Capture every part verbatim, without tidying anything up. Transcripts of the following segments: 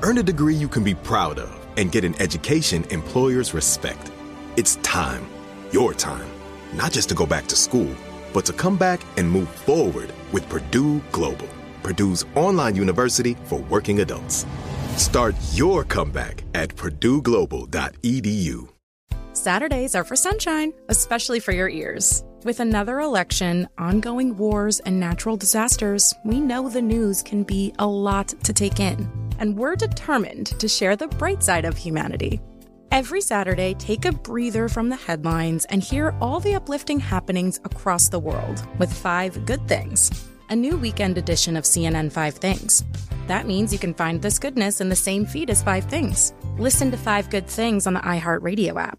Earn a degree you can be proud of and get an education employers respect. It's time, your time, not just to go back to school, but to come back and move forward with Purdue Global, Purdue's online university for working adults. Start your comeback at purdue global dot e d u. Saturdays are for sunshine, especially for your ears. With another election, ongoing wars, and natural disasters, we know the news can be a lot to take in. And we're determined to share the bright side of humanity. Every Saturday, take a breather from the headlines and hear all the uplifting happenings across the world with Five Good Things, a new weekend edition of C N N Five Things. That means you can find this goodness in the same feed as Five Things. Listen to Five Good Things on the iHeartRadio app.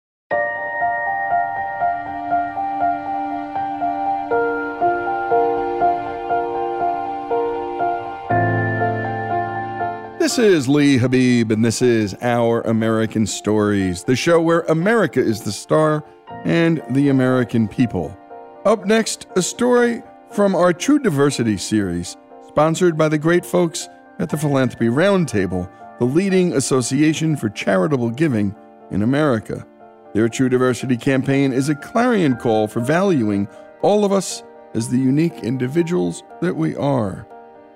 This is Lee Habib, and this is Our American Stories, the show where America is the star and the American people. Up next, a story from our True Diversity series, sponsored by the great folks at the Philanthropy Roundtable, the leading association for charitable giving in America. Their True Diversity campaign is a clarion call for valuing all of us as the unique individuals that we are.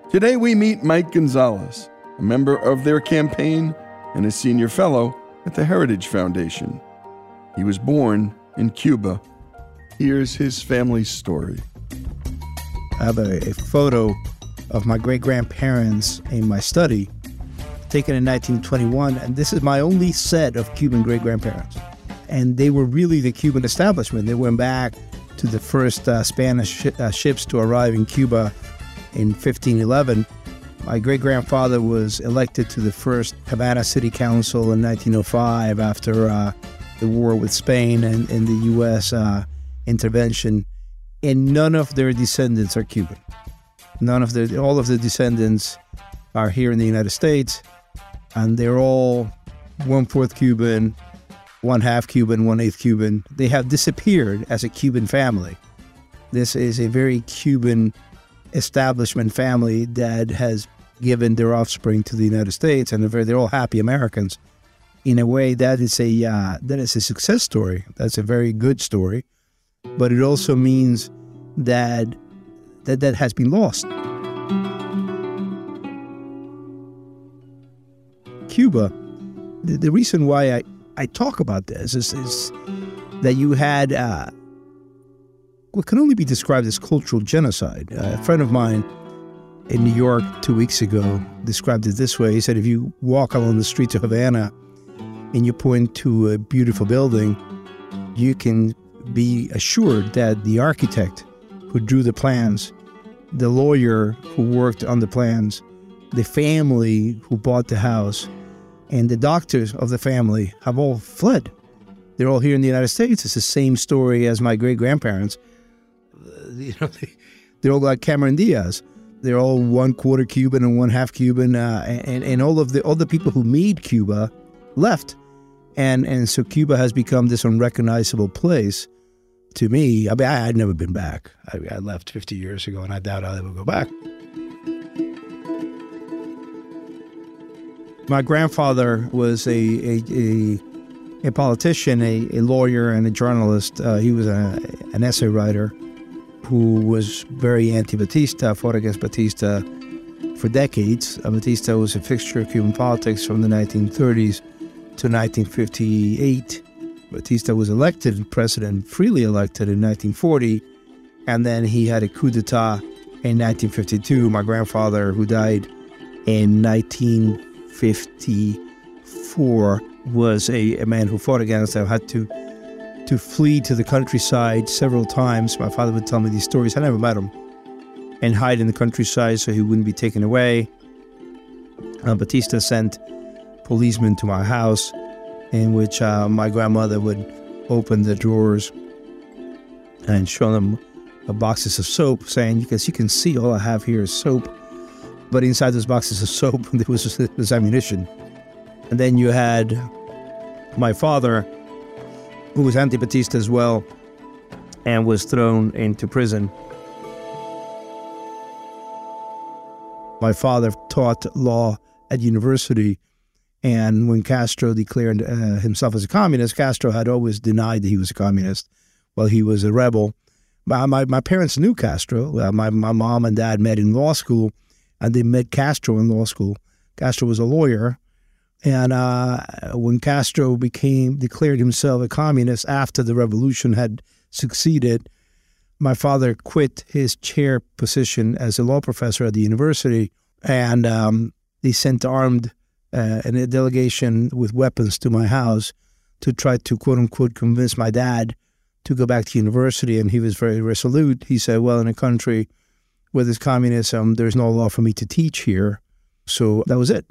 Today we meet Mike Gonzalez, a member of their campaign and a senior fellow at the Heritage Foundation. He was born in Cuba. Here's his family's story. I have a, a photo of my great-grandparents in my study, taken in nineteen twenty-one, and this is my only set of Cuban great-grandparents. And they were really the Cuban establishment. They went back to the first uh, Spanish sh- uh, ships to arrive in Cuba in fifteen eleven. My great-grandfather was elected to the first Havana City Council in nineteen oh five after uh, the war with Spain and, and the U S uh, intervention. And none of their descendants are Cuban. None of their, all of the descendants are here in the United States, and they're all one-fourth Cuban, one-half Cuban, one-eighth Cuban. They have disappeared as a Cuban family. This is a very Cuban establishment family that has given their offspring to the United States, and they're, they're all happy Americans. In a way, that is a uh, that is a success story. That's a very good story, but it also means that that, that has been lost. Cuba, the, the reason why I, I talk about this is, is that you had uh, what can only be described as cultural genocide. Uh, a friend of mine in New York two weeks ago described it this way. He said, if you walk along the streets of Havana and you point to a beautiful building, you can be assured that the architect who drew the plans, the lawyer who worked on the plans, the family who bought the house, and the doctors of the family have all fled. They're all here in the United States. It's the same story as my great-grandparents. Uh, you know, they, they're all like Cameron Diaz. They're all one quarter Cuban and one half Cuban, uh, and and all of the all the people who made Cuba left, and and so Cuba has become this unrecognizable place to me. I mean, I, I'd never been back. I, I left fifty years ago, and I doubt I'll ever go back. My grandfather was a a, a, a politician, a, a lawyer, and a journalist. Uh, he was a, an essay writer who was very anti-Batista, fought against Batista for decades. Uh, Batista was a fixture of Cuban politics from the nineteen thirties to nineteen fifty-eight. Batista was elected president, freely elected in nineteen forty, and then he had a coup d'etat in nineteen fifty-two. My grandfather, who died in nineteen fifty-four, was a, a man who fought against it, had to to flee to the countryside several times. My father would tell me these stories. I never met him. And hide in the countryside so he wouldn't be taken away. Uh, Batista sent policemen to my house, in which uh, my grandmother would open the drawers and show them boxes of soap, saying, you can, you can see all I have here is soap. But inside those boxes of soap, there was this ammunition. And then you had my father, who was anti-Batista as well, and was thrown into prison. My father taught law at university, and when Castro declared uh, himself as a communist, Castro had always denied that he was a communist. Well, he was a rebel. My, my, my parents knew Castro. Uh, my, my mom and dad met in law school, and they met Castro in law school. Castro was a lawyer, and uh, when Castro became declared himself a communist after the revolution had succeeded, my father quit his chair position as a law professor at the university, and um, they sent armed uh, a delegation with weapons to my house to try to, quote unquote, convince my dad to go back to university, and he was very resolute. He said, well, in a country where there's communism, there's no law for me to teach here. So that was it.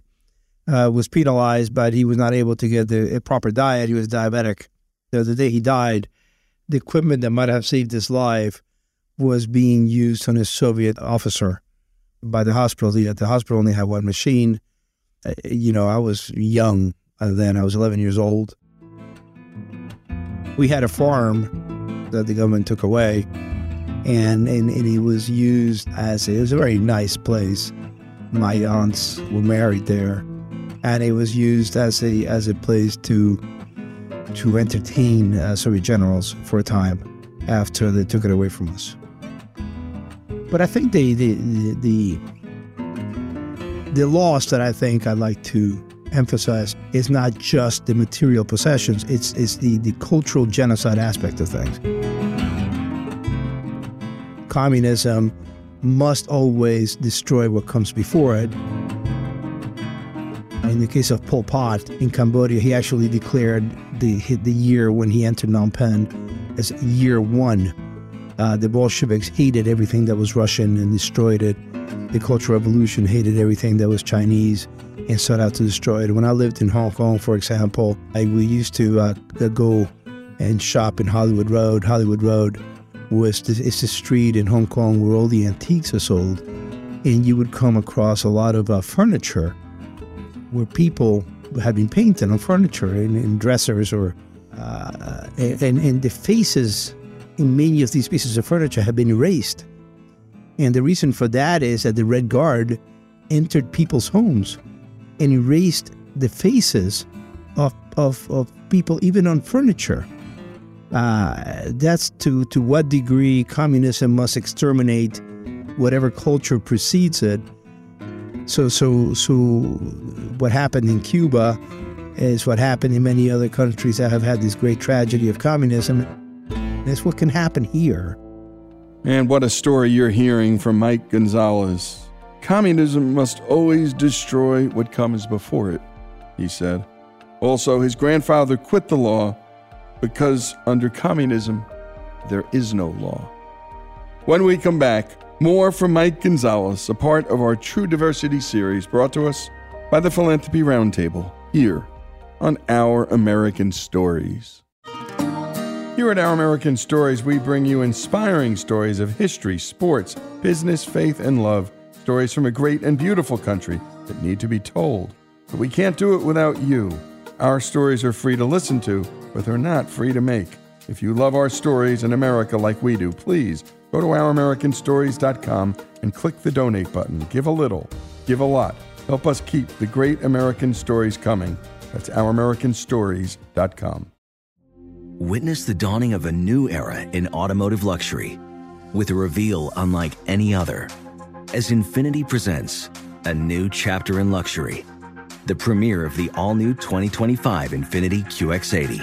Uh, was penalized, but he was not able to get the a proper diet. He was diabetic. So the day he died, the equipment that might have saved his life was being used on a Soviet officer by the hospital. The, the hospital only had one machine. Uh, you know, I was young then. I was eleven years old. We had a farm that the government took away, and, and, and it was used as, it was a very nice place. My aunts were married there. And it was used as a as a place to to entertain uh, Soviet generals for a time after they took it away from us. But I think the the the, the loss that I think I'd like to emphasize is not just the material possessions; it's it's the the cultural genocide aspect of things. Communism must always destroy what comes before it. In the case of Pol Pot in Cambodia, he actually declared the the year when he entered Phnom Penh as year one. Uh, the Bolsheviks hated everything that was Russian and destroyed it. The Cultural Revolution hated everything that was Chinese and sought out to destroy it. When I lived in Hong Kong, for example, I, we used to uh, go and shop in Hollywood Road. Hollywood Road was the, it's the street in Hong Kong where all the antiques are sold, and you would come across a lot of uh, furniture where people had been painted on furniture and, and dressers, or uh, and, and the faces in many of these pieces of furniture have been erased. And the reason for that is that the Red Guard entered people's homes and erased the faces of, of, of people, even on furniture. Uh, that's to, to what degree communism must exterminate whatever culture precedes it. So, so, so, what happened in Cuba is what happened in many other countries that have had this great tragedy of communism. That's what can happen here. And what a story you're hearing from Mike Gonzalez. Communism must always destroy what comes before it, he said. Also, his grandfather quit the law because under communism, there is no law. When we come back, more from Mike Gonzalez, a part of our True Diversity series brought to us by the Philanthropy Roundtable, here on Our American Stories. Here at Our American Stories, we bring you inspiring stories of history, sports, business, faith, and love. Stories from a great and beautiful country that need to be told. But we can't do it without you. Our stories are free to listen to, but they're not free to make. If you love our stories in America like we do, please go to our american stories dot com and click the donate button. Give a little, give a lot. Help us keep the great American stories coming. That's our american stories dot com. Witness the dawning of a new era in automotive luxury with a reveal unlike any other as Infinity presents a new chapter in luxury, the premiere of the all-new twenty twenty-five Infinity Q X eighty.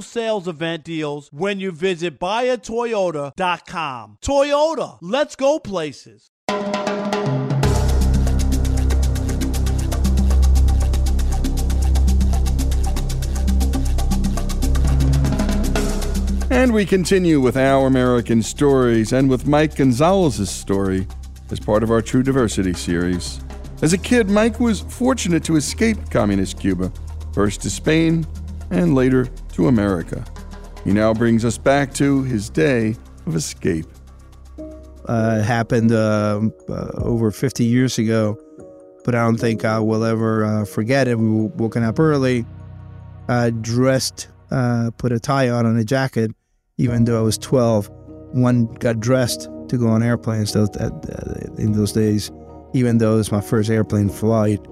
sales event deals when you visit buy a toyota dot com. Toyota, let's go places. And we continue with Our American Stories and with Mike Gonzalez's story as part of our True Diversity series. As a kid, Mike was fortunate to escape communist Cuba, first to Spain and later to America. He now brings us back to his day of escape. Uh, it happened uh, uh, over fifty years ago, but I don't think I will ever uh, forget it. We were woken up early, uh, dressed, uh, put a tie on and a jacket, even though I was twelve. One got dressed to go on airplanes those, uh, in those days. Even though it was my first airplane flight,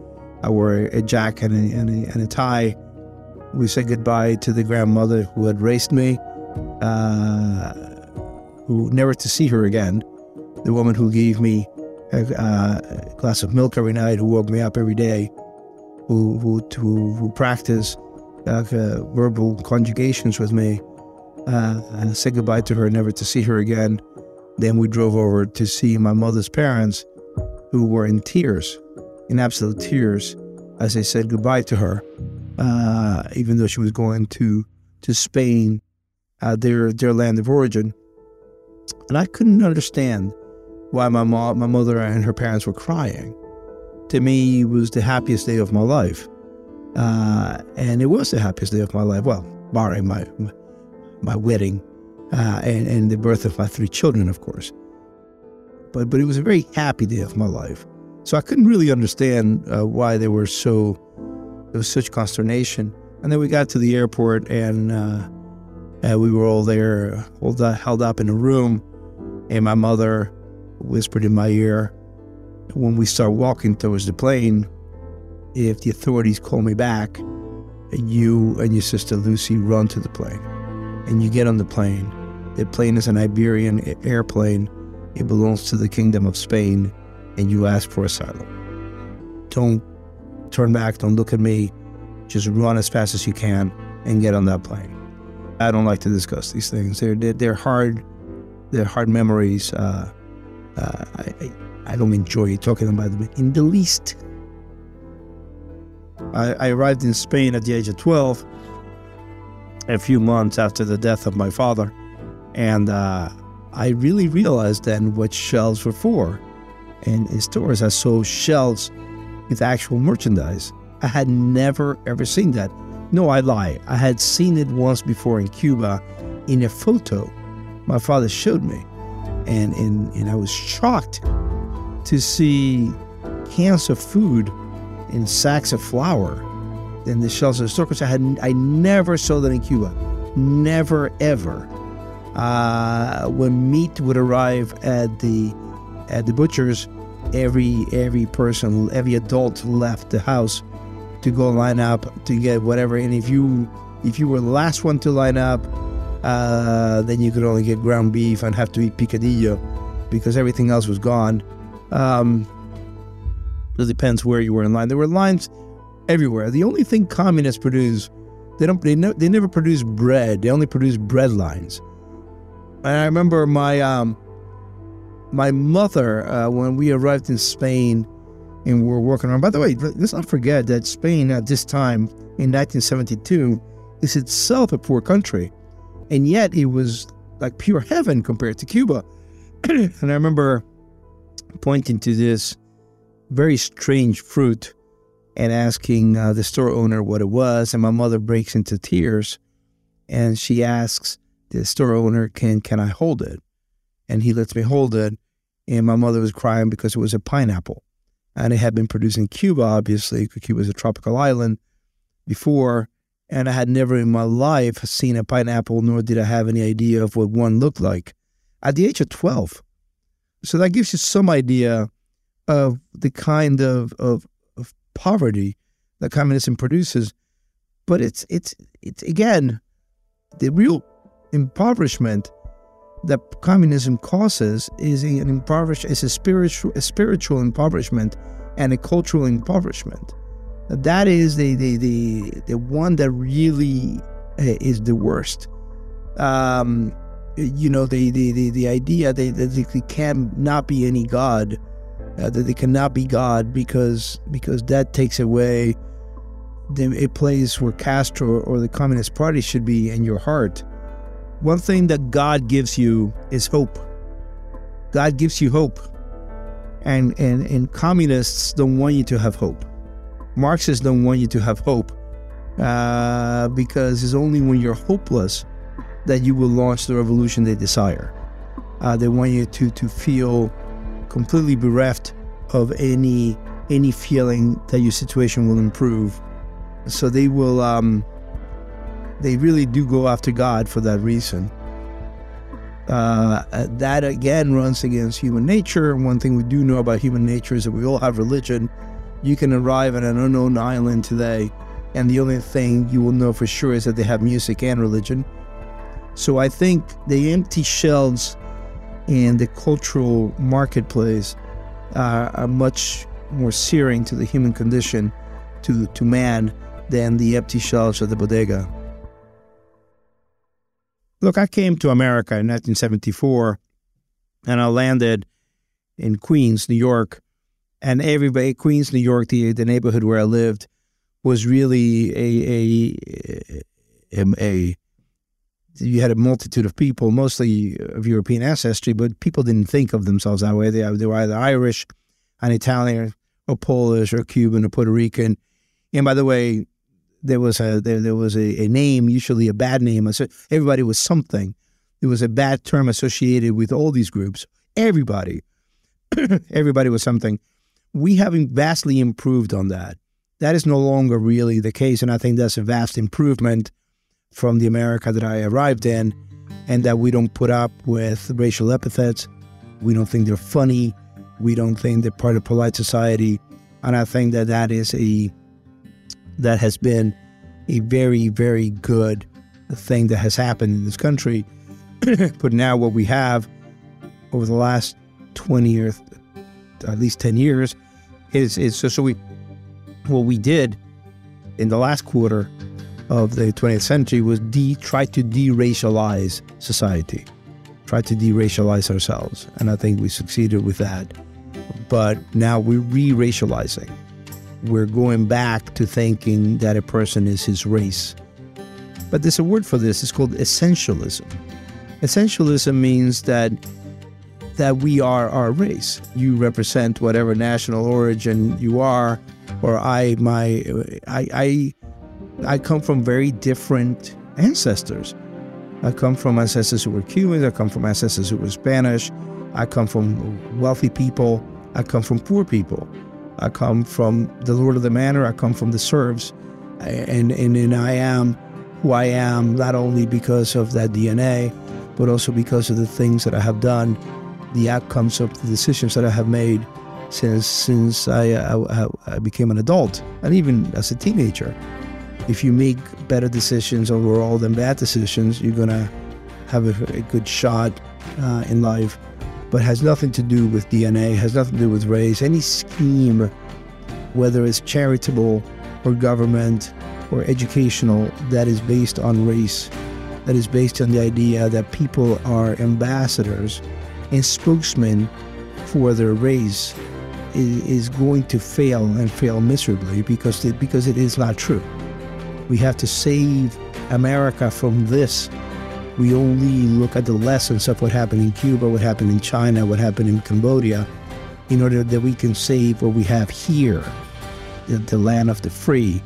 I wore a jacket and a, and a, and a tie. We said goodbye to the grandmother who had raised me, uh, who never to see her again, the woman who gave me a, a glass of milk every night, who woke me up every day, who who who, who practiced uh, verbal conjugations with me, uh, and I said goodbye to her, never to see her again. Then we drove over to see my mother's parents, who were in tears, in absolute tears, as they said goodbye to her, uh, even though she was going to to Spain, uh, their their land of origin. And I couldn't understand why my mom, my mother, and her parents were crying. To me, it was the happiest day of my life, uh, and it was the happiest day of my life. Well, barring my my, my wedding. Uh, and, and the birth of my three children, of course. But but it was a very happy day of my life. So I couldn't really understand uh, why they were so, there was such consternation. And then we got to the airport, and, uh, and we were all there, all held up in a room. And my mother whispered in my ear, when we start walking towards the plane, if the authorities call me back, you and your sister Lucy run to the plane. And you get on the plane. The plane is an Iberian airplane. It belongs to the Kingdom of Spain, and you ask for asylum. Don't turn back, don't look at me. Just run as fast as you can and get on that plane. I don't like to discuss these things. They're, they're, they're hard, they're hard memories. Uh, uh, I, I don't enjoy talking about them in the least. I, I arrived in Spain at the age of twelve, a few months after the death of my father, and uh, I really realized then what shelves were for. And in stores, I saw shelves with actual merchandise. I had never, ever seen that. No, I lie. I had seen it once before in Cuba in a photo my father showed me. And, and, and I was shocked to see cans of food and sacks of flour in the shelves of the store, because I had I never saw that in Cuba, never ever. Uh, when meat would arrive at the at the butchers, every every person, every adult left the house to go line up to get whatever. And if you if you were the last one to line up, uh, then you could only get ground beef and have to eat picadillo because everything else was gone. Um, it depends where you were in line. There were lines everywhere. The only thing communists produce, they don't. They, ne- they never produce bread. They only produce bread lines. And I remember my um, my mother uh, when we arrived in Spain, and we were working on. By the way, let's not forget that Spain at this time in nineteen seventy-two is itself a poor country, and yet it was like pure heaven compared to Cuba. And I remember pointing to this very strange fruit and asking uh, the store owner what it was, and my mother breaks into tears, and she asks the store owner, can can I hold it? And he lets me hold it, and my mother was crying because it was a pineapple, and it had been produced in Cuba, obviously, because Cuba is a tropical island before, and I had never in my life seen a pineapple, nor did I have any idea of what one looked like at the age of twelve. So that gives you some idea of the kind of, of poverty that communism produces. But it's it's it's again the real impoverishment that communism causes is an impoverish is a spiritual a spiritual impoverishment and a cultural impoverishment. That is the the the, the one that really is the worst. Um, you know the the the, the idea that there can not be any God. Uh, that they cannot be God because because that takes away the, a place where Castro or the Communist Party should be in your heart. One thing that God gives you is hope. God gives you hope. And, and, and communists don't want you to have hope. Marxists don't want you to have hope uh, because it's only when you're hopeless that you will launch the revolution they desire. Uh, they want you to, to feel completely bereft of any any feeling that your situation will improve. So they will, um, they really do go after God for that reason. Uh, that again runs against human nature. One thing we do know about human nature is that we all have religion. You can arrive at an unknown island today, and the only thing you will know for sure is that they have music and religion. So I think the empty shelves and the cultural marketplace are, are much more searing to the human condition, to, to man, than the empty shelves of the bodega. Look, I came to America in nineteen seventy-four, and I landed in Queens, New York, and everybody, Queens, New York, the, the neighborhood where I lived, was really a a, a, a, you had a multitude of people, mostly of European ancestry, but people didn't think of themselves that way. They, they were either Irish, an Italian, or Polish, or Cuban, or Puerto Rican. And by the way, there was a there, there was a, a name, usually a bad name. So everybody was something. There was a bad term associated with all these groups. Everybody. Everybody was something. We have vastly improved on that. That is no longer really the case, and I think that's a vast improvement from the America that I arrived in, and that we don't put up with racial epithets. We don't think they're funny. We don't think they're part of polite society. And I think that that is a, that has been a very, very good thing that has happened in this country. But now what we have over the last twenty or at least ten years is, is so, so we, what we did in the last quarter of the twentieth century was de, try to de-racialize society, try to de-racialize ourselves. And I think we succeeded with that. But now we're re-racializing. We're going back to thinking that a person is his race. But there's a word for this. It's called essentialism. Essentialism means that that we are our race. You represent whatever national origin you are, or I, my, I, I, I come from very different ancestors. I come from ancestors who were Cubans. I come from ancestors who were Spanish. I come from wealthy people. I come from poor people. I come from the lord of the manor. I come from the serfs. And, and, and I am who I am, not only because of that D N A, but also because of the things that I have done, the outcomes of the decisions that I have made since since I, I, I became an adult, and even as a teenager. If you make better decisions overall than bad decisions, you're going to have a, a good shot uh, in life. But has nothing to do with D N A, has nothing to do with race. Any scheme, whether it's charitable or government or educational, that is based on race, that is based on the idea that people are ambassadors and spokesmen for their race, is, is going to fail, and fail miserably, because it, because it is not true. We have to save America from this. We only look at the lessons of what happened in Cuba, what happened in China, what happened in Cambodia, in order that we can save what we have here, the, the land of the free.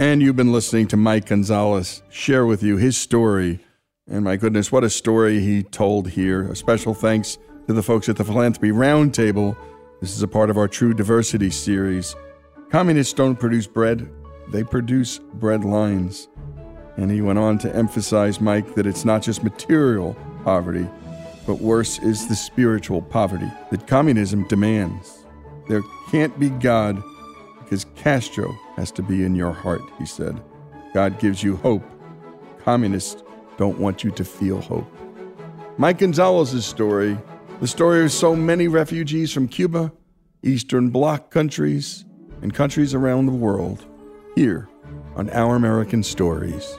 And you've been listening to Mike Gonzalez share with you his story. And my goodness, what a story he told here. A special thanks to the folks at the Philanthropy Roundtable. This is a part of our True Diversity series. Communists don't produce bread, they produce bread lines. And he went on to emphasize, Mike, that it's not just material poverty, but worse is the spiritual poverty that communism demands. There can't be God because Castro has to be in your heart, he said. God gives you hope. Communists don't want you to feel hope. Mike Gonzalez's story, the story of so many refugees from Cuba, Eastern Bloc countries, and countries around the world, here on Our American Stories.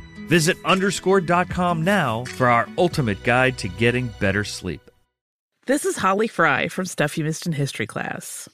Visit underscore dot com now for our ultimate guide to getting better sleep. This is Holly Fry from Stuff You Missed in History Class.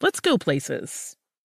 Let's go places.